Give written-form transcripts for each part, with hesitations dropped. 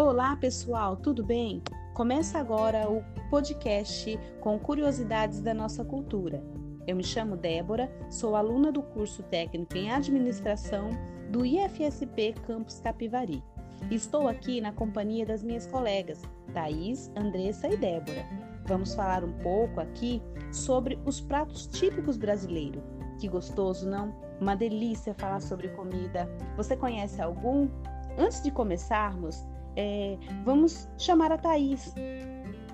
Olá pessoal, tudo bem? Começa agora o podcast com curiosidades da nossa cultura. Eu me chamo Débora, sou aluna do curso técnico em administração do IFSP Campus Capivari. Estou aqui na companhia das minhas colegas, Thaís, Andressa e Débora. Vamos falar um pouco aqui sobre os pratos típicos brasileiros. Que gostoso, não? Uma delícia falar sobre comida. Você conhece algum? Antes de começarmos, vamos chamar a Thaís.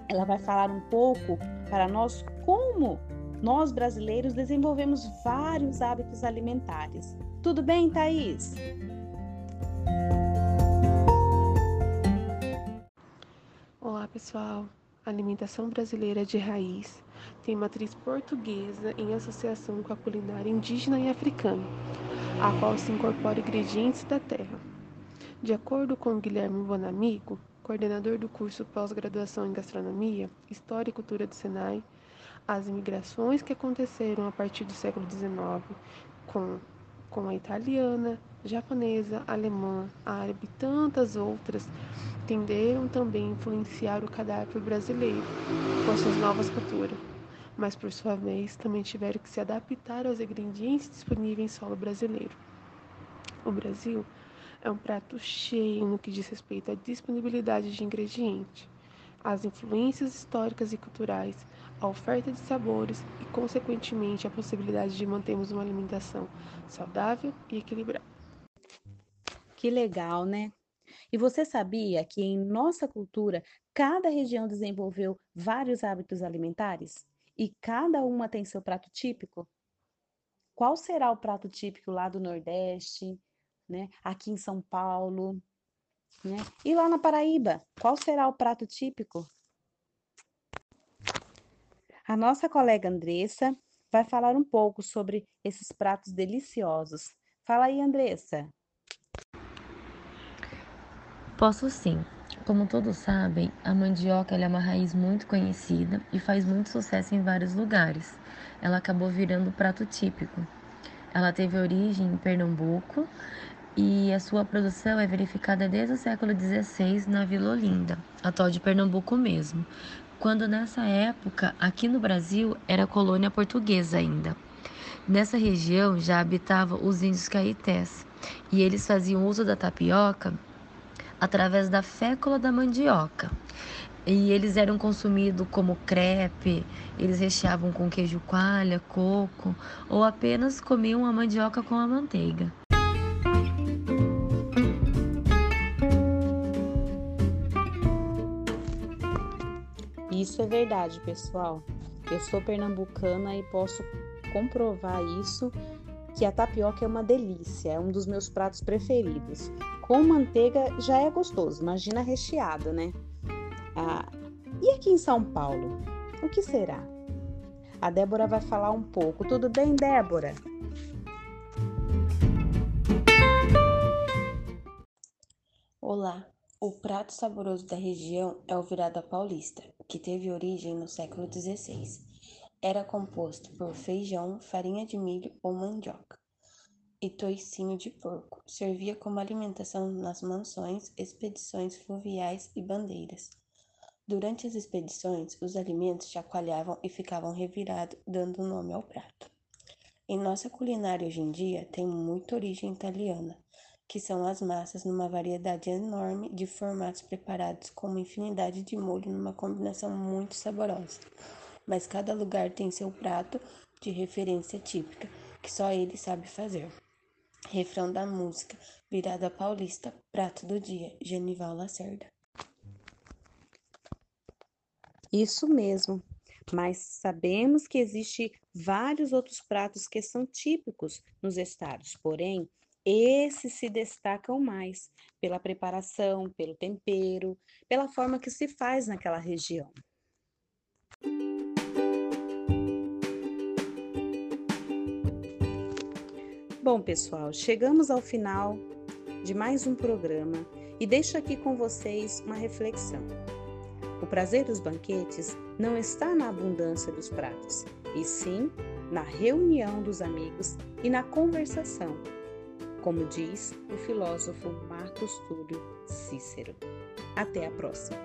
Ela vai falar um pouco para nós como nós brasileiros desenvolvemos vários hábitos alimentares. Tudo bem, Thaís? Olá, pessoal. A alimentação brasileira de raiz tem matriz portuguesa em associação com a culinária indígena e africana, a qual se incorpora ingredientes da terra. De acordo com Guilherme Bonamigo, coordenador do curso Pós-Graduação em Gastronomia, História e Cultura do Senai, as imigrações que aconteceram a partir do século XIX com a italiana, japonesa, alemã, árabe e tantas outras, tenderam também a influenciar o cardápio brasileiro com suas novas culturas, mas por sua vez também tiveram que se adaptar aos ingredientes disponíveis em solo brasileiro. O Brasil é um prato cheio no que diz respeito à disponibilidade de ingredientes, às influências históricas e culturais, à oferta de sabores e, consequentemente, à possibilidade de mantermos uma alimentação saudável e equilibrada. Que legal, né? E você sabia que em nossa cultura, cada região desenvolveu vários hábitos alimentares? E cada uma tem seu prato típico? Qual será o prato típico lá do Nordeste? Né? Aqui em São Paulo, né? E lá na Paraíba, qual será o prato típico? A nossa colega Andressa vai falar um pouco sobre esses pratos deliciosos. Fala aí, Andressa. Posso sim. Como todos sabem, a mandioca é uma raiz muito conhecida e faz muito sucesso em vários lugares. Ela acabou virando prato típico. Ela teve origem em Pernambuco e a sua produção é verificada desde o século XVI na Vila Olinda, atual de Pernambuco mesmo, quando nessa época, aqui no Brasil, era colônia portuguesa ainda. Nessa região já habitavam os índios caetés e eles faziam uso da tapioca através da fécula da mandioca. E eles eram consumidos como crepe, eles recheavam com queijo coalha, coco, ou apenas comiam a mandioca com a manteiga. Isso é verdade, pessoal. Eu sou pernambucana e posso comprovar isso, que a tapioca é uma delícia, é um dos meus pratos preferidos. Com manteiga já é gostoso, imagina recheado, né? Ah, e aqui em São Paulo, o que será? A Débora vai falar um pouco. Tudo bem, Débora? Olá, o prato saboroso da região é o virada paulista, que teve origem no século XVI. Era composto por feijão, farinha de milho ou mandioca e toicinho de porco. Servia como alimentação nas mansões, expedições fluviais e bandeiras. Durante as expedições, os alimentos chacoalhavam e ficavam revirados, dando nome ao prato. Em nossa culinária hoje em dia, tem muita origem italiana, que são as massas numa variedade enorme de formatos preparados com uma infinidade de molho numa combinação muito saborosa. Mas cada lugar tem seu prato de referência típica, que só ele sabe fazer. Refrão da música, virada paulista, prato do dia, Genival Lacerda. Isso mesmo, mas sabemos que existem vários outros pratos que são típicos nos estados, porém, esses se destacam mais pela preparação, pelo tempero, pela forma que se faz naquela região. Bom, pessoal, chegamos ao final de mais um programa e deixo aqui com vocês uma reflexão. O prazer dos banquetes não está na abundância dos pratos, e sim na reunião dos amigos e na conversação, como diz o filósofo Marcos Túlio Cícero. Até a próxima!